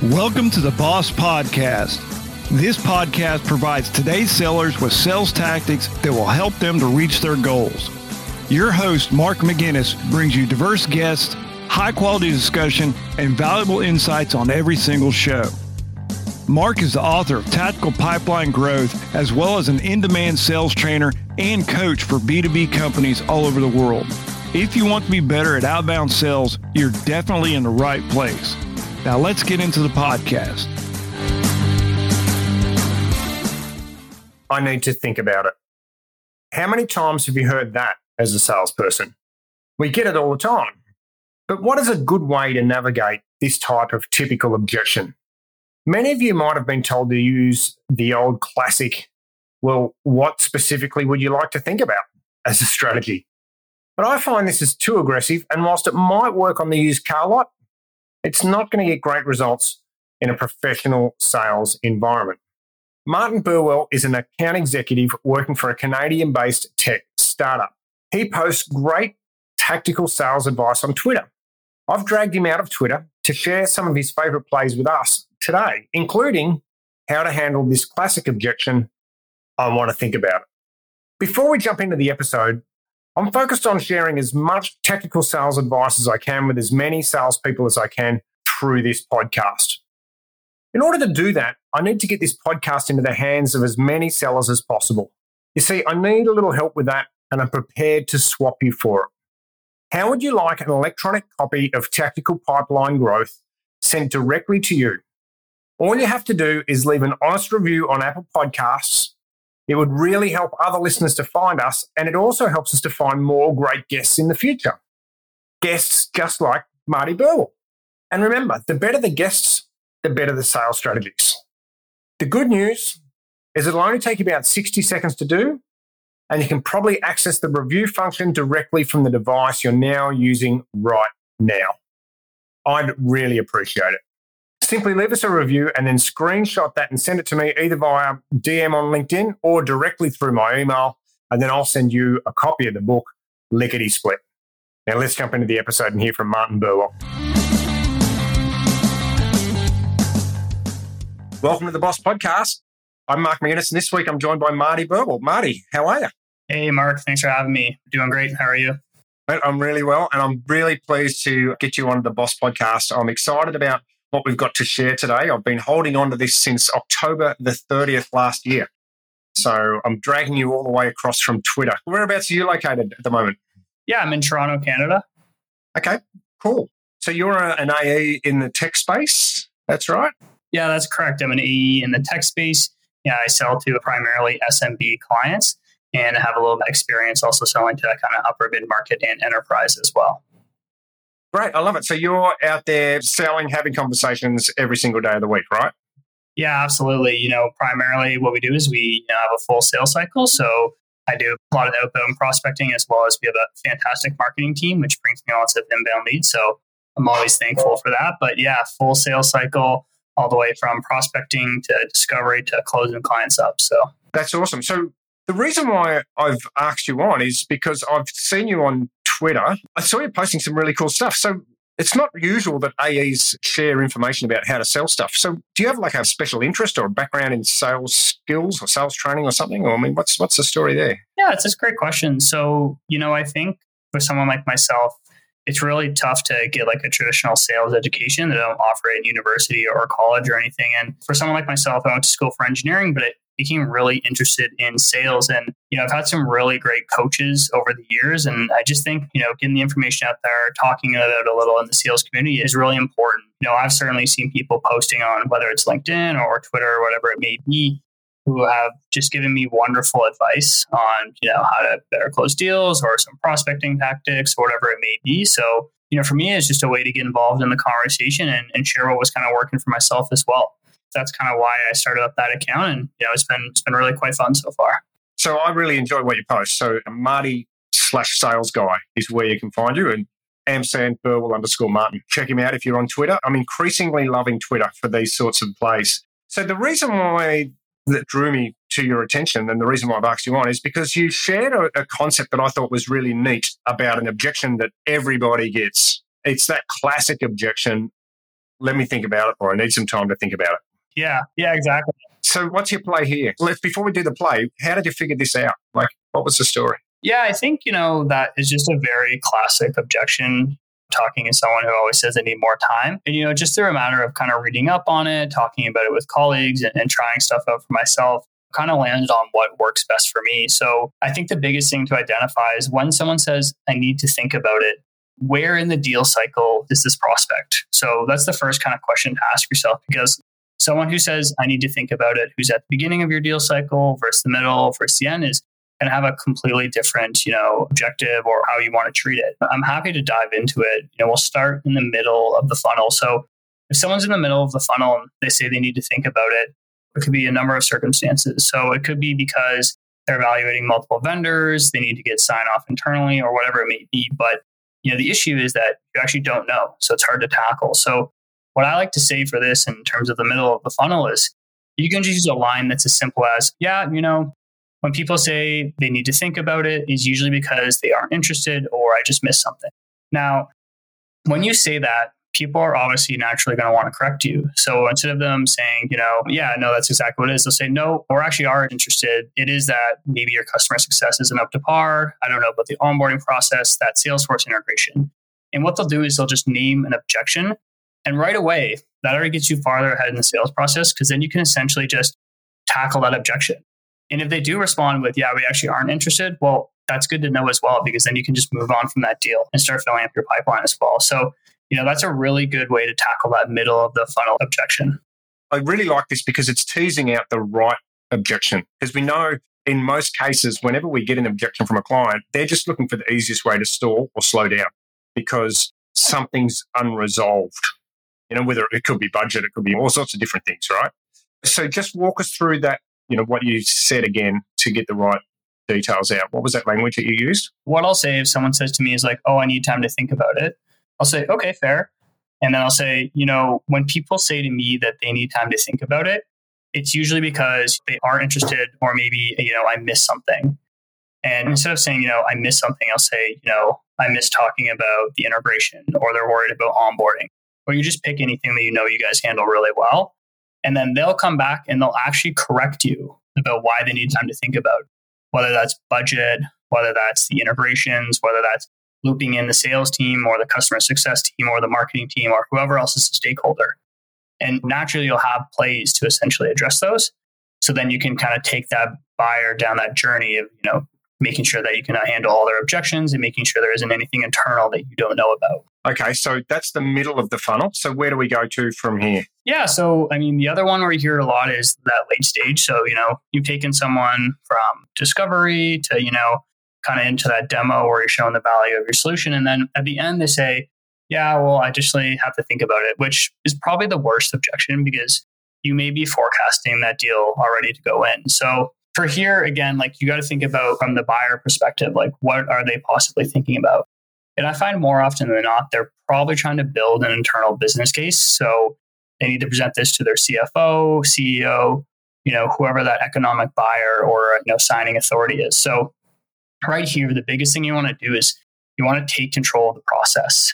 Welcome to the Boss Podcast. This podcast provides today's sellers with sales tactics that will help them to reach their goals. Your host, Mark McGinnis, brings you diverse guests, high-quality discussion, and valuable insights on every single show. Mark is the author of Tactical Pipeline Growth, as well as an in-demand sales trainer and coach for B2B companies all over the world. If you want to be better at outbound sales, you're definitely in the right place. Now let's get into the podcast. I need to think about it. How many times have you heard that as a salesperson? We get it all the time. But what is a good way to navigate this type of typical objection? Many of you might have been told to use the old classic, well, what specifically would you like to think about as a strategy? But I find this is too aggressive, and whilst it might work on the used car lot, it's not going to get great results in a professional sales environment. Martin Burwell is an account executive working for a Canadian-based tech startup. He posts great tactical sales advice on Twitter. I've dragged him out of Twitter to share some of his favourite plays with us today, including how to handle this classic objection, I want to think about it. Before we jump into the episode, I'm focused on sharing as much tactical sales advice as I can with as many salespeople as I can through this podcast. In order to do that, I need to get this podcast into the hands of as many sellers as possible. You see, I need a little help with that, and I'm prepared to swap you for it. How would you like an electronic copy of Tactical Pipeline Growth sent directly to you? All you have to do is leave an honest review on Apple Podcasts. It would really help other listeners to find us, and it also helps us to find more great guests in the future. Guests just like Marty Burwell. And remember, the better the guests, the better the sales strategies. The good news is it'll only take you about 60 seconds to do, and you can probably access the review function directly from the device you're now using right now. I'd really appreciate it. Simply leave us a review and then screenshot that and send it to me either via DM on LinkedIn or directly through my email, and then I'll send you a copy of the book, Lickety Split. Now let's jump into the episode and hear from Martin Burwell. Welcome to the Boss Podcast. I'm Mark McGinnis, and this week I'm joined by Marty Burwell. Marty, how are you? Hey, Mark. Thanks for having me. Doing great. How are you? I'm really well, and I'm really pleased to get you onto the Boss Podcast. I'm excited about what we've got to share today. I've been holding on to this since October the 30th last year. So I'm dragging you all the way across from Twitter. Whereabouts are you located at the moment? Yeah, I'm in Toronto, Canada. Okay, cool. So you're an AE in the tech space, that's right? Yeah, that's correct. I'm an AE in the tech space. Yeah, I sell to primarily SMB clients, and I have a little experience also selling to that kind of upper mid-market and enterprise as well. Great. I love it. So you're out there selling, having conversations every single day of the week, right? Yeah, absolutely. You know, primarily what we do is we have a full sales cycle. So I do a lot of outbound prospecting, as well as we have a fantastic marketing team, which brings me lots of inbound leads. So I'm always thankful for that. But yeah, full sales cycle, all the way from prospecting to discovery to closing clients up. So that's awesome. So the reason why I've asked you on is because I've seen you on Twitter. I saw you posting some really cool stuff. So it's not usual that AEs share information about how to sell stuff. So do you have like a special interest or a background in sales skills or sales training or something? Or I mean, what's the story there? Yeah, it's a great question. So, you know, I think for someone like myself, it's really tough to get like a traditional sales education that I don't offer at university or college or anything. And for someone like myself, I went to school for engineering, but I became really interested in sales. And, you know, I've had some really great coaches over the years. And I just think, you know, getting the information out there, talking about it a little in the sales community is really important. You know, I've certainly seen people posting on whether it's LinkedIn or Twitter or whatever it may be, who have just given me wonderful advice on, you know, how to better close deals or some prospecting tactics or whatever it may be. So, you know, for me, it's just a way to get involved in the conversation and share what was kind of working for myself as well. That's kind of why I started up that account, and you know, it's been really quite fun so far. So I really enjoy what you post. So Marty/Sales Guy is where you can find you, and @Burwell_Martin. Check him out if you're on Twitter. I'm increasingly loving Twitter for these sorts of plays. So the reason why that drew me to your attention, and the reason why I've asked you on, is because you shared a concept that I thought was really neat about an objection that everybody gets. It's that classic objection let me think about it, or I need some time to think about it. Yeah, exactly. So what's your play here? Before we do the play, how did you figure this out? What was the story? Yeah, I think, that is just a very classic objection. Talking to someone who always says they need more time. And, just through a matter of kind of reading up on it, talking about it with colleagues and trying stuff out for myself, kind of landed on what works best for me. So I think the biggest thing to identify is when someone says, I need to think about it, where in the deal cycle is this prospect? So that's the first kind of question to ask yourself, because someone who says, I need to think about it, who's at the beginning of your deal cycle versus the middle versus the end is going to have a completely different, objective or how you want to treat it. I'm happy to dive into it. We'll start in the middle of the funnel. So if someone's in the middle of the funnel and they say they need to think about it, it could be a number of circumstances. So it could be because they're evaluating multiple vendors, they need to get sign off internally or whatever it may be. But the issue is that you actually don't know. So it's hard to tackle. So what I like to say for this in terms of the middle of the funnel is you can just use a line that's as simple as, when people say they need to think about it, it's usually because they aren't interested or I just missed something. Now, when you say that, people are obviously naturally going to want to correct you. So instead of them saying, that's exactly what it is, they'll say, no, or actually are interested. It is that maybe your customer success isn't up to par. I don't know about the onboarding process, that Salesforce integration. And what they'll do is they'll just name an objection. And right away, that already gets you farther ahead in the sales process because then you can essentially just tackle that objection. And if they do respond with, we actually aren't interested, well, that's good to know as well, because then you can just move on from that deal and start filling up your pipeline as well. So, that's a really good way to tackle that middle of the funnel objection. I really like this because it's teasing out the right objection. Because we know in most cases, whenever we get an objection from a client, they're just looking for the easiest way to stall or slow down because something's unresolved. Whether it could be budget, it could be all sorts of different things, right? So just walk us through that. What you said again to get the right details out. What was that language that you used? What I'll say if someone says to me is like, I need time to think about it. I'll say, okay, fair. And then I'll say, when people say to me that they need time to think about it, it's usually because they aren't interested or maybe, I missed something. And instead of saying, I missed something, I'll say, I missed talking about the integration or they're worried about onboarding. Or you just pick anything that you guys handle really well. And then they'll come back and they'll actually correct you about why they need time to think about it. Whether that's budget, whether that's the integrations, whether that's looping in the sales team or the customer success team or the marketing team or whoever else is a stakeholder. And naturally, you'll have plays to essentially address those. So then you can kind of take that buyer down that journey of, making sure that you can handle all their objections and making sure there isn't anything internal that you don't know about. Okay, so that's the middle of the funnel. So where do we go to from here? Yeah, so the other one where you hear a lot is that late stage. So, you've taken someone from discovery to, kind of into that demo where you're showing the value of your solution. And then at the end, they say, I just really have to think about it, which is probably the worst objection because you may be forecasting that deal already to go in. So for here, again, you got to think about from the buyer perspective, what are they possibly thinking about? And I find more often than not, they're probably trying to build an internal business case. So they need to present this to their CFO, CEO, whoever that economic buyer or signing authority is. So right here, the biggest thing you want to do is you want to take control of the process.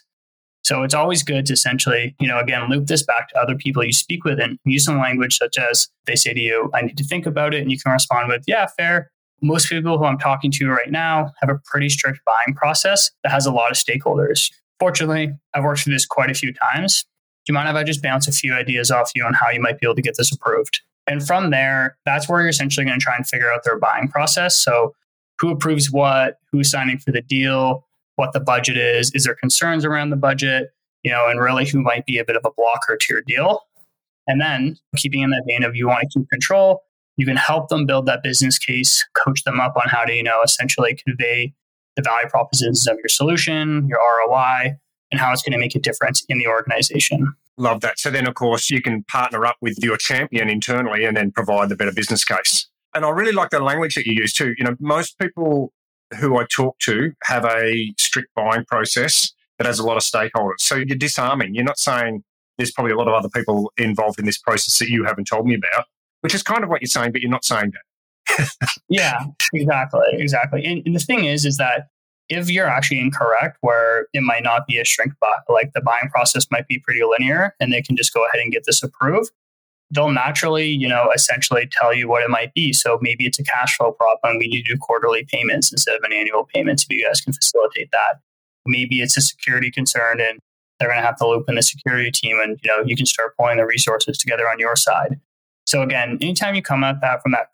So it's always good to essentially, again, loop this back to other people you speak with and use some language such as they say to you, I need to think about it. And you can respond with, yeah, fair. Most people who I'm talking to right now have a pretty strict buying process that has a lot of stakeholders. Fortunately, I've worked through this quite a few times. Do you mind if I just bounce a few ideas off you on how you might be able to get this approved? And from there, that's where you're essentially going to try and figure out their buying process. So who approves what, who's signing for the deal, what the budget is there concerns around the budget, and really who might be a bit of a blocker to your deal. And then keeping in that vein of you want to keep control, you can help them build that business case, coach them up on how to, essentially convey the value propositions of your solution, your ROI, and how it's going to make a difference in the organization. Love that. So then, of course, you can partner up with your champion internally and then provide the better business case. And I really like the language that you use too. Most people who I talk to have a strict buying process that has a lot of stakeholders. So you're disarming. You're not saying there's probably a lot of other people involved in this process that you haven't told me about. Which is kind of what you're saying, but you're not saying that. Yeah, exactly. And the thing is that if you're actually incorrect, where it might not be a shrink bot, like the buying process might be pretty linear and they can just go ahead and get this approved, they'll naturally, essentially tell you what it might be. So maybe it's a cash flow problem. We need to do quarterly payments instead of an annual payment. If you guys can facilitate that. Maybe it's a security concern and they're going to have to loop in the security team and, you can start pulling the resources together on your side. So again, anytime you come at that from that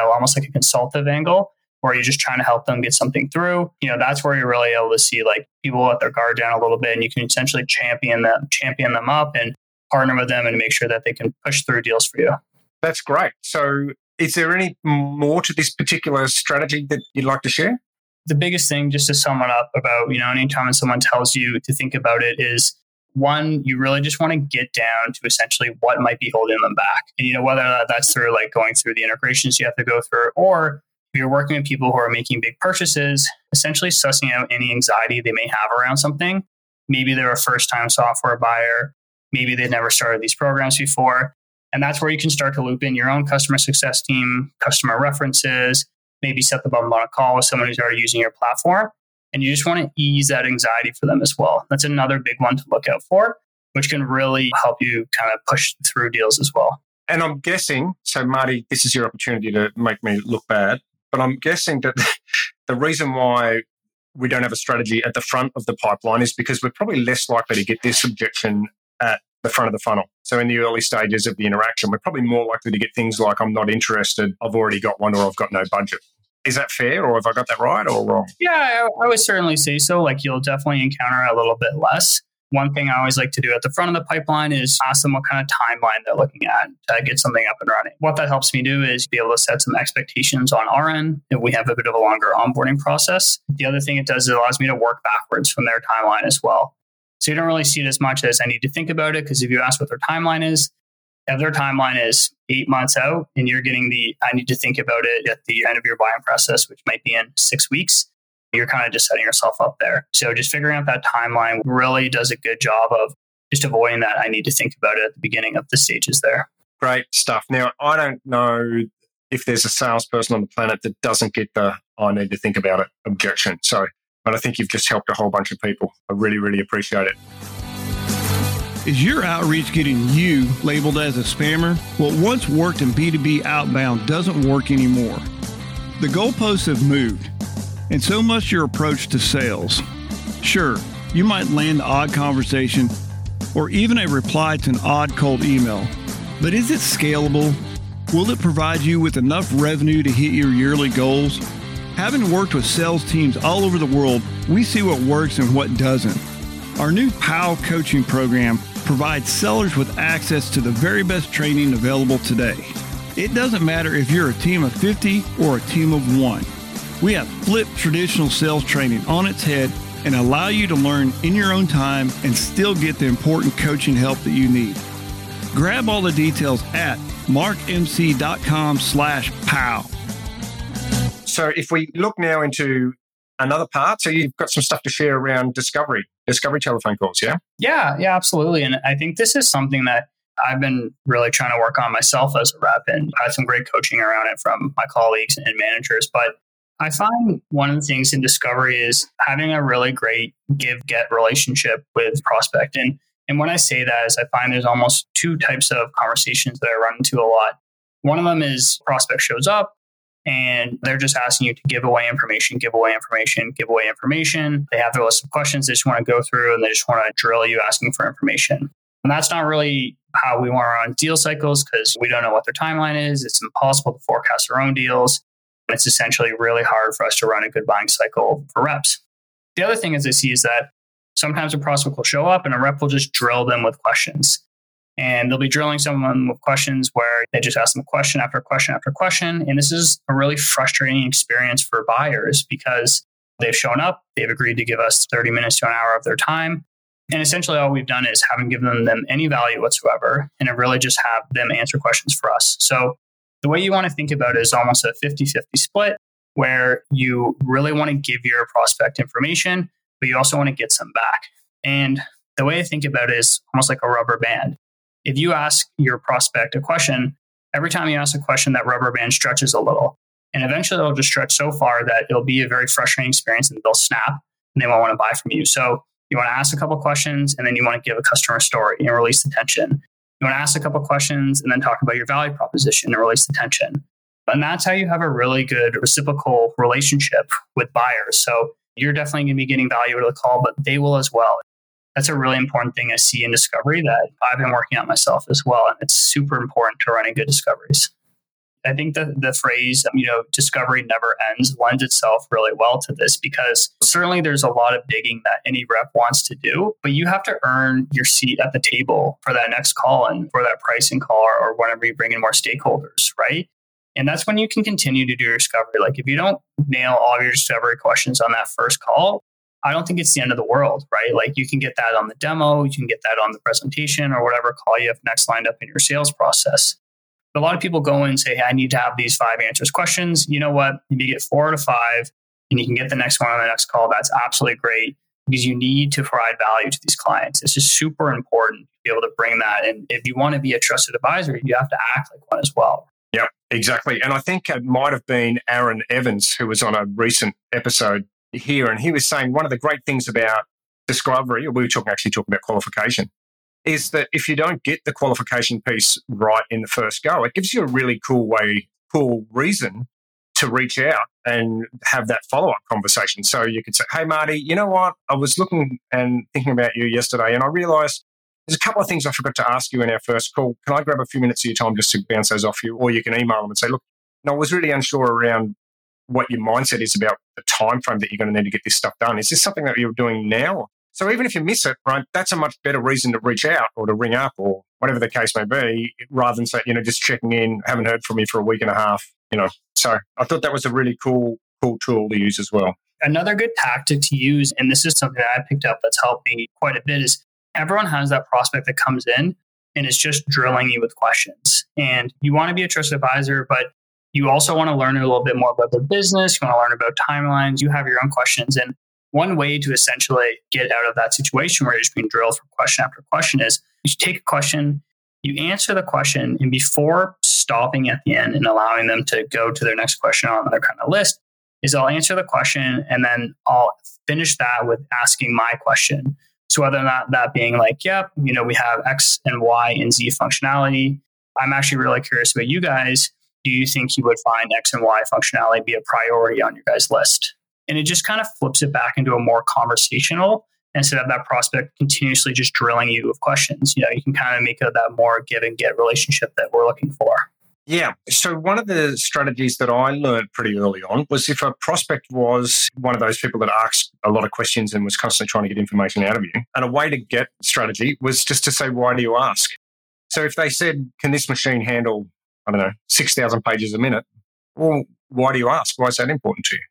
almost like a consultative angle, where you're just trying to help them get something through, that's where you're really able to see like people let their guard down a little bit, and you can essentially champion them up and partner with them and make sure that they can push through deals for you. That's great. So is there any more to this particular strategy that you'd like to share? The biggest thing, just to sum it up about, anytime someone tells you to think about it is, one, you really just want to get down to essentially what might be holding them back. And, whether that's through like going through the integrations you have to go through, or if you're working with people who are making big purchases, essentially sussing out any anxiety they may have around something. Maybe they're a first-time software buyer. Maybe they've never started these programs before. And that's where you can start to loop in your own customer success team, customer references, maybe set them up on a call with someone who's already using your platform. And you just want to ease that anxiety for them as well. That's another big one to look out for, which can really help you kind of push through deals as well. And I'm guessing, so Marty, this is your opportunity to make me look bad, but I'm guessing that the reason why we don't have a strategy at the front of the pipeline is because we're probably less likely to get this objection at the front of the funnel. So in the early stages of the interaction, we're probably more likely to get things like, I'm not interested, I've already got one, or I've got no budget. Is that fair, or have I got that right or wrong? Yeah, I would certainly say so. Like, you'll definitely encounter a little bit less. One thing I always like to do at the front of the pipeline is ask them what kind of timeline they're looking at to get something up and running. What that helps me do is be able to set some expectations on our end if we have a bit of a longer onboarding process. The other thing it does is it allows me to work backwards from their timeline as well. So you don't really see it as much as I need to think about it, because if you ask what their timeline is, if their timeline is 8 months out and you're getting the, I need to think about it at the end of your buying process, which might be in 6 weeks, you're kind of just setting yourself up there. So just figuring out that timeline really does a good job of just avoiding that I need to think about it at the beginning of the stages there. Great stuff. Now, I don't know if there's a salesperson on the planet that doesn't get the I need to think about it objection. So, but I think you've just helped a whole bunch of people. I really, really appreciate it. Is your outreach getting you labeled as a spammer? What once worked in B2B outbound doesn't work anymore. The goalposts have moved, and so must your approach to sales. Sure, you might land an odd conversation or even a reply to an odd cold email, but is it scalable? Will it provide you with enough revenue to hit your yearly goals? Having worked with sales teams all over the world, we see what works and what doesn't. Our new PAL coaching program provides sellers with access to the very best training available today. It doesn't matter if you're a team of 50 or a team of one. We have flipped traditional sales training on its head and allow you to learn in your own time and still get the important coaching help that you need. Grab all the details at markmc.com/PAL. So if we look now into another part, so you've got some stuff to share around discovery telephone calls, yeah? Yeah, absolutely. And I think this is something that I've been really trying to work on myself as a rep, and I had some great coaching around it from my colleagues and managers, but I find one of the things in discovery is having a really great give-get relationship with prospect. And when I say that is I find there's almost two types of conversations that I run into a lot. One of them is prospect shows up and they're just asking you to give away information. They have their list of questions they just want to go through and they just want to drill you asking for information. And that's not really how we want to run deal cycles, because we don't know what their timeline is. It's impossible to forecast our own deals. It's essentially really hard for us to run a good buying cycle for reps. The other thing is I see is that sometimes a prospect will show up and a rep will just drill them with questions. And they'll be drilling someone with questions where they just ask them question after question after question. And this is a really frustrating experience for buyers, because they've shown up, they've agreed to give us 30 minutes to an hour of their time. And essentially all we've done is haven't given them any value whatsoever, and it really just have them answer questions for us. So the way you want to think about it is almost a 50-50 split, where you really want to give your prospect information, but you also want to get some back. And the way I think about it is almost like a rubber band. If you ask your prospect a question, every time you ask a question, that rubber band stretches a little. And eventually it'll just stretch so far that it'll be a very frustrating experience and they'll snap and they won't want to buy from you. So you want to ask a couple of questions and then you want to give a customer story and release the tension. You want to ask a couple of questions and then talk about your value proposition and release the tension. And that's how you have a really good reciprocal relationship with buyers. So you're definitely going to be getting value out of the call, but they will as well. That's a really important thing I see in discovery that I've been working on myself as well. And it's super important to running good discoveries. I think that the phrase, discovery never ends lends itself really well to this because certainly there's a lot of digging that any rep wants to do, but you have to earn your seat at the table for that next call and for that pricing call or whenever you bring in more stakeholders, right? And that's when you can continue to do your discovery. Like if you don't nail all your discovery questions on that first call, I don't think it's the end of the world, right? Like you can get that on the demo, you can get that on the presentation or whatever call you have next lined up in your sales process. But a lot of people go in and say, hey, I need to have these 5 answers questions. You know what? If you get 4 out of 5 and you can get the next one on the next call, that's absolutely great because you need to provide value to these clients. It's just super important to be able to bring that. And if you want to be a trusted advisor, you have to act like one as well. Yeah, exactly. And I think it might have been Aaron Evans who was on a recent episode here. And he was saying one of the great things about discovery, we were talking about qualification, is that if you don't get the qualification piece right in the first go, it gives you a really cool reason to reach out and have that follow-up conversation. So you could say, hey, Marty, you know what? I was looking and thinking about you yesterday and I realized there's a couple of things I forgot to ask you in our first call. Can I grab a few minutes of your time just to bounce those off you? Or you can email them and say, look, I was really unsure around what your mindset is about the time frame that you're going to need to get this stuff done. Is this something that you're doing now? So even if you miss it, right, that's a much better reason to reach out or to ring up or whatever the case may be, rather than say, just checking in, haven't heard from you for a week and a half, So I thought that was a really cool tool to use as well. Another good tactic to use, and this is something that I picked up that's helped me quite a bit, is everyone has that prospect that comes in and is just drilling you with questions. And you want to be a trusted advisor, but you also want to learn a little bit more about their business. You want to learn about timelines. You have your own questions. And one way to essentially get out of that situation where you're just being drilled for question after question is you take a question, you answer the question, and before stopping at the end and allowing them to go to their next question on their kind of list is I'll answer the question and then I'll finish that with asking my question. So whether or not that being like, we have X and Y and Z functionality. I'm actually really curious about you guys. Do you think you would find X and Y functionality be a priority on your guys' list? And it just kind of flips it back into a more conversational instead of that prospect continuously just drilling you with questions. You can kind of make that more give and get relationship that we're looking for. Yeah. So one of the strategies that I learned pretty early on was if a prospect was one of those people that asked a lot of questions and was constantly trying to get information out of you, and a way to get strategy was just to say, why do you ask? So if they said, can this machine handle, 6,000 pages a minute? Well, why do you ask? Why is that important to you?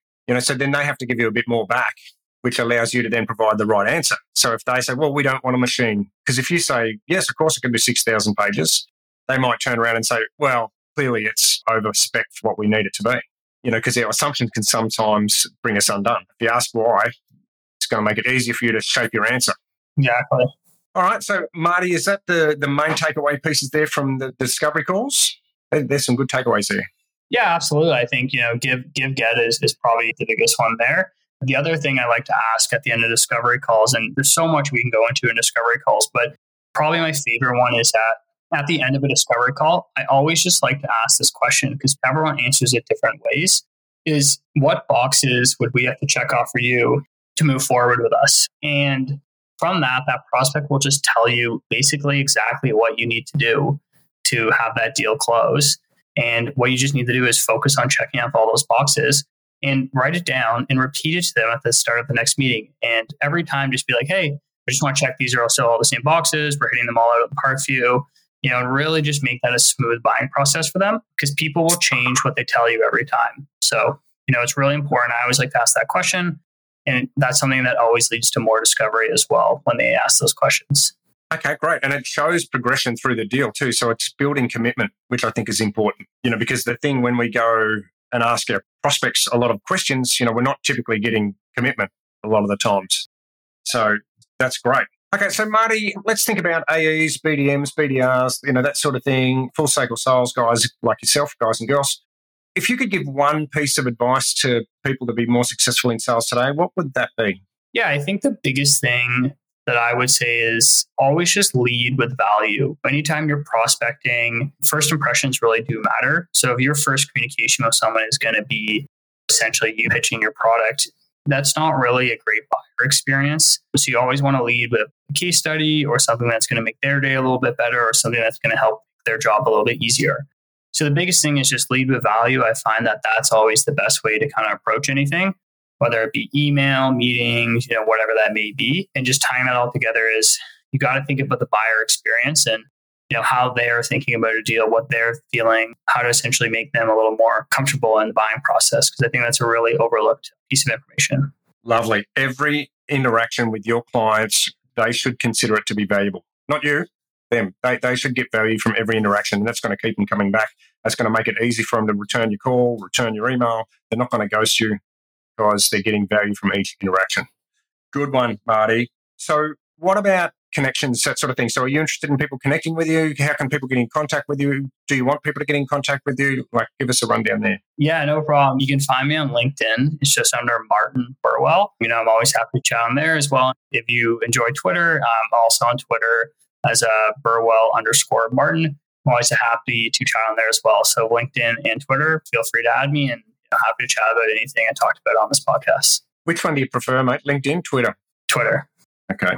So then they have to give you a bit more back, which allows you to then provide the right answer. So if they say, well, we don't want a machine, because if you say, yes, of course it can do 6,000 pages, they might turn around and say, well, clearly it's over spec for what we need it to be, because our assumptions can sometimes bring us undone. If you ask why, it's going to make it easier for you to shape your answer. Yeah. All right. So Marty, is that the main takeaway pieces there from the discovery calls? There's some good takeaways there. Yeah, absolutely. I think, give, get is probably the biggest one there. The other thing I like to ask at the end of discovery calls, and there's so much we can go into in discovery calls, but probably my favorite one is that at the end of a discovery call, I always just like to ask this question because everyone answers it different ways, is what boxes would we have to check off for you to move forward with us? And from that prospect will just tell you basically exactly what you need to do to have that deal close. And what you just need to do is focus on checking off all those boxes and write it down and repeat it to them at the start of the next meeting. And every time just be like, hey, I just want to check these are also all the same boxes. We're hitting them all out of the park for you. And really just make that a smooth buying process for them because people will change what they tell you every time. So, it's really important. I always like to ask that question. And that's something that always leads to more discovery as well when they ask those questions. Okay, great. And it shows progression through the deal too. So it's building commitment, which I think is important, because the thing when we go and ask our prospects a lot of questions, we're not typically getting commitment a lot of the times. So that's great. Okay, so Marty, let's think about AEs, BDMs, BDRs, that sort of thing, full cycle sales guys like yourself, guys and girls. If you could give one piece of advice to people to be more successful in sales today, what would that be? Yeah, I think the biggest thing that I would say is always just lead with value. Anytime you're prospecting, first impressions really do matter. So if your first communication with someone is going to be essentially you pitching your product, that's not really a great buyer experience. So you always want to lead with a case study or something that's going to make their day a little bit better or something that's going to help their job a little bit easier. So the biggest thing is just lead with value. I find that that's always the best way to kind of approach anything, whether it be email, meetings, whatever that may be. And just tying that all together is you got to think about the buyer experience and how they're thinking about a deal, what they're feeling, how to essentially make them a little more comfortable in the buying process, because I think that's a really overlooked piece of information. Lovely. Every interaction with your clients, they should consider it to be valuable. Not you, them. They should get value from every interaction, and that's going to keep them coming back. That's going to make it easy for them to return your call, return your email. They're not going to ghost you because they're getting value from each interaction. Good one, Marty. So what about connections, that sort of thing? So are you interested in people connecting with you? How can people get in contact with you? Do you want people to get in contact with you? Give us a rundown there. Yeah, no problem. You can find me on LinkedIn. It's just under Martin Burwell. I'm always happy to chat on there as well. If you enjoy Twitter, I'm also on Twitter as Burwell_Martin. I'm always happy to chat on there as well. So LinkedIn and Twitter, feel free to add me, and happy to chat about anything I talked about on this podcast. Which one do you prefer, mate? LinkedIn, Twitter? Twitter. Okay.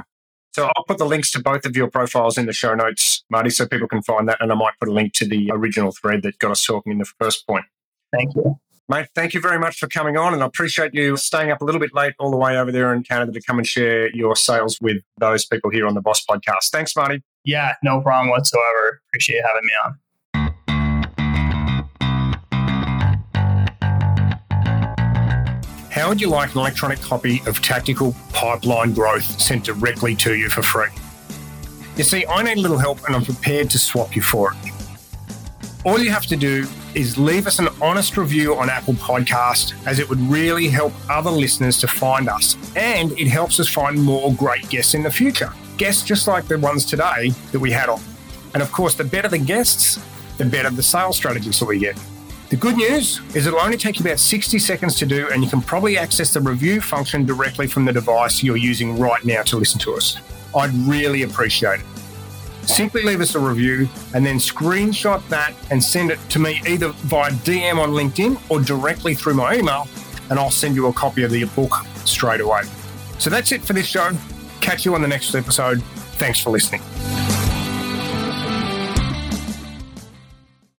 So I'll put the links to both of your profiles in the show notes, Marty, so people can find that. And I might put a link to the original thread that got us talking in the first point. Thank you. Mate, thank you very much for coming on. And I appreciate you staying up a little bit late all the way over there in Canada to come and share your sales with those people here on the Boss Podcast. Thanks, Marty. Yeah, no problem whatsoever. Appreciate having me on. How would you like an electronic copy of Tactical Pipeline Growth sent directly to you for free? You see, I need a little help and I'm prepared to swap you for it. All you have to do is leave us an honest review on Apple Podcast, as it would really help other listeners to find us, and it helps us find more great guests in the future. Guests just like the ones today that we had on. And of course, the better the guests, the better the sales strategies that we get. The good news is it'll only take you about 60 seconds to do, and you can probably access the review function directly from the device you're using right now to listen to us. I'd really appreciate it. Simply leave us a review and then screenshot that and send it to me either via DM on LinkedIn or directly through my email, and I'll send you a copy of the book straight away. So that's it for this show. Catch you on the next episode. Thanks for listening.